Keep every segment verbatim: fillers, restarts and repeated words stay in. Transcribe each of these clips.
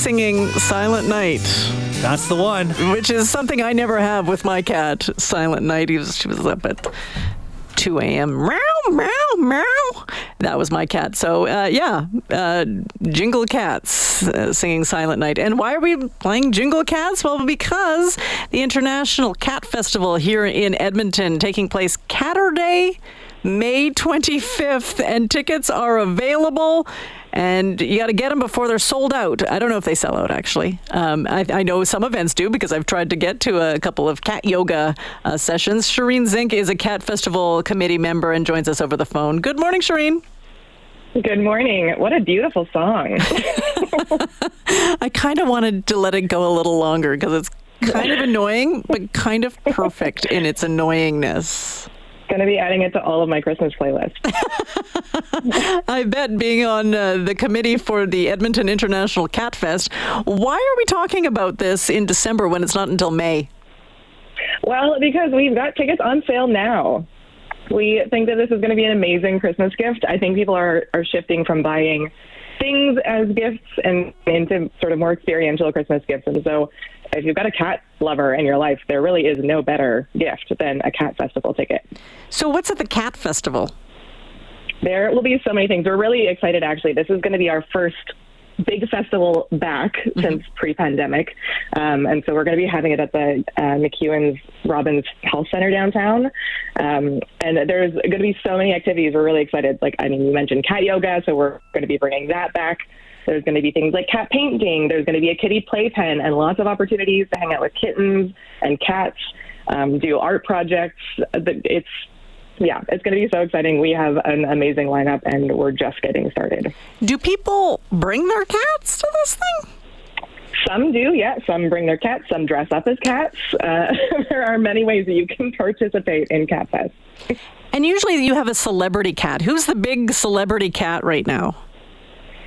singing Silent Night. That's the one. Which is something I never have with my cat, Silent Night. He was, she was up at two a.m. Meow, meow, meow. That was my cat. So, uh, yeah, uh, Jingle Cats uh, singing Silent Night. And why are we playing Jingle Cats? Well, because the International Cat Festival here in Edmonton taking place Caturday, May twenty-fifth, and tickets are available, and you got to get them before they're sold out. I don't know if they sell out, actually. Um, I, I know some events do, because I've tried to get to a couple of cat yoga uh, sessions. Shereen Zink is a Cat Festival committee member and joins us over the phone. Good morning, Shereen. Good morning. What a beautiful song. I kind of wanted to let it go a little longer, because it's kind of annoying, but kind of perfect in its annoyingness. Going to be adding it to all of my Christmas playlists. I bet, being on uh, the committee for the Edmonton International Cat Fest. Why are we talking about this in December when it's not until May? Well, because we've got tickets on sale now. We think that this is going to be an amazing Christmas gift. I think people are, are shifting from buying things as gifts and into sort of more experiential Christmas gifts. And so if you've got a cat lover in your life, there really is no better gift than a cat festival ticket. So what's at the cat festival? There will be so many things. We're really excited, actually. This is going to be our first big festival back mm-hmm. since pre-pandemic. Um, and so we're going to be having it at the uh, McEwan's Robbins Health Center downtown. Um, and there's going to be so many activities. We're really excited. Like, I mean, you mentioned cat yoga, so we're going to be bringing that back. There's going to be things like cat painting. There's going to be a kitty playpen and lots of opportunities to hang out with kittens and cats, um, do art projects. It's Yeah, it's going to be so exciting. We have an amazing lineup, and we're just getting started. Do people bring their cats to this thing? Some do, yeah. Some bring their cats. Some dress up as cats. Uh, there are many ways that you can participate in Cat Fest. And usually you have a celebrity cat. Who's the big celebrity cat right now?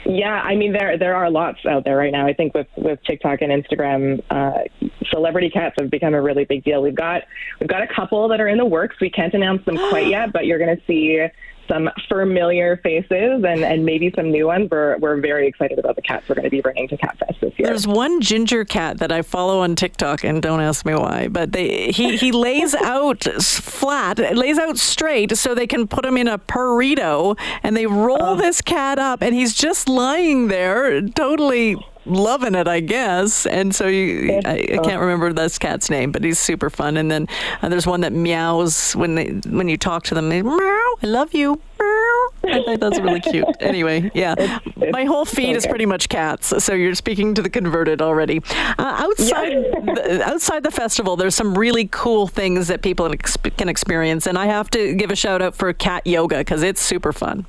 Yeah, I mean, there there are lots out there right now. I think with, with TikTok and Instagram, uh, celebrity cats have become a really big deal. We've got we've got a couple that are in the works. We can't announce them quite yet, but you're going to see some familiar faces and, and maybe some new ones. We're, we're very excited about the cats we're going to be bringing to Cat Fest this year. There's one ginger cat that I follow on TikTok, and don't ask me why, but they he, he lays out flat, lays out straight so they can put him in a burrito, and they roll oh. this cat up, and he's just lying there, totally loving it, I guess. And so you, I, I can't remember this cat's name, but he's super fun. And then uh, there's one that meows when they when you talk to them. They meow, I love you. Meow. I thought that's really cute. Anyway, yeah, it's, it's my whole feed okay. is pretty much cats. So you're speaking to the converted already. Uh, outside, yeah. the, outside the festival, there's some really cool things that people exp- can experience, and I have to give a shout out for cat yoga, because it's super fun.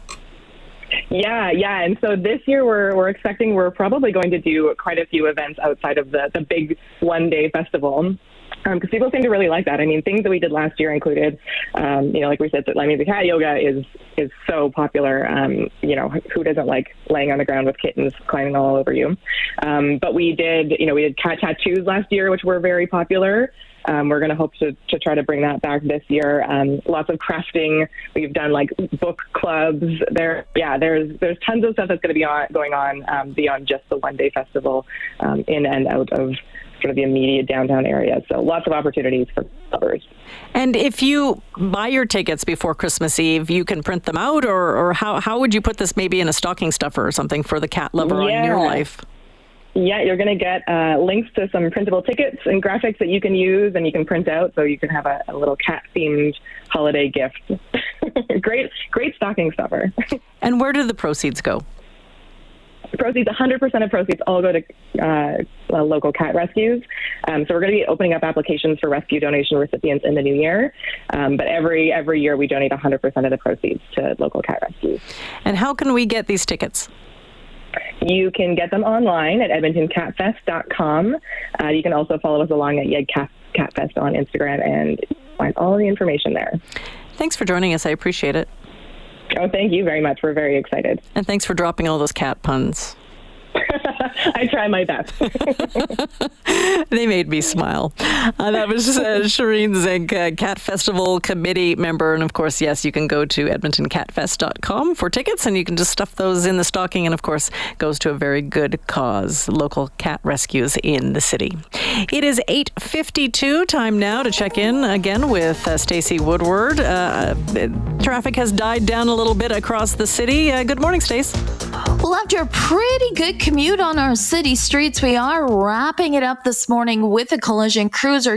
Yeah, yeah. And so this year we're we're expecting we're probably going to do quite a few events outside of the, the big one-day festival, because um, people seem to really like that. I mean, things that we did last year included, um, you know, like we said, that, I mean, the cat yoga is, is so popular. Um, you know, who doesn't like laying on the ground with kittens climbing all over you? Um, but we did, you know, we did cat tattoos last year, which were very popular. Um, we're going to hope to to try to bring that back this year. Um, lots of crafting. We've done like book clubs. There, yeah, there's there's tons of stuff that's going to be on, going on um, beyond just the one day festival, um, in and out of sort of the immediate downtown area. So lots of opportunities for lovers. And if you buy your tickets before Christmas Eve, you can print them out, or or how how would you put this maybe in a stocking stuffer or something for the cat lover yeah. on your life? Yeah, you're going to get uh, links to some printable tickets and graphics that you can use and you can print out, so you can have a, a little cat-themed holiday gift. Great, great stocking stuffer. And where do the proceeds go? Proceeds, one hundred percent of proceeds all go to uh, local cat rescues. Um, so we're going to be opening up applications for rescue donation recipients in the new year. Um, but every every year we donate one hundred percent of the proceeds to local cat rescues. And how can we get these tickets? You can get them online at edmonton cat fest dot com. Uh, you can also follow us along at yeg cat fest on Instagram and find all the information there. Thanks for joining us. I appreciate it. Oh, thank you very much. We're very excited. And thanks for dropping all those cat puns. I try my best. They made me smile. Uh, that was uh, Shereen Zink, uh, Cat Festival Committee member. And of course, yes, you can go to edmonton cat fest dot com for tickets, and you can just stuff those in the stocking. And of course, goes to a very good cause, local cat rescues in the city. It is eight fifty-two, time now to check in again with uh, Stacey Woodward. Uh, traffic has died down a little bit across the city. Uh, good morning, Stace. Well, after a pretty good commute on our city streets, we are wrapping it up this morning with a collision. Cruiser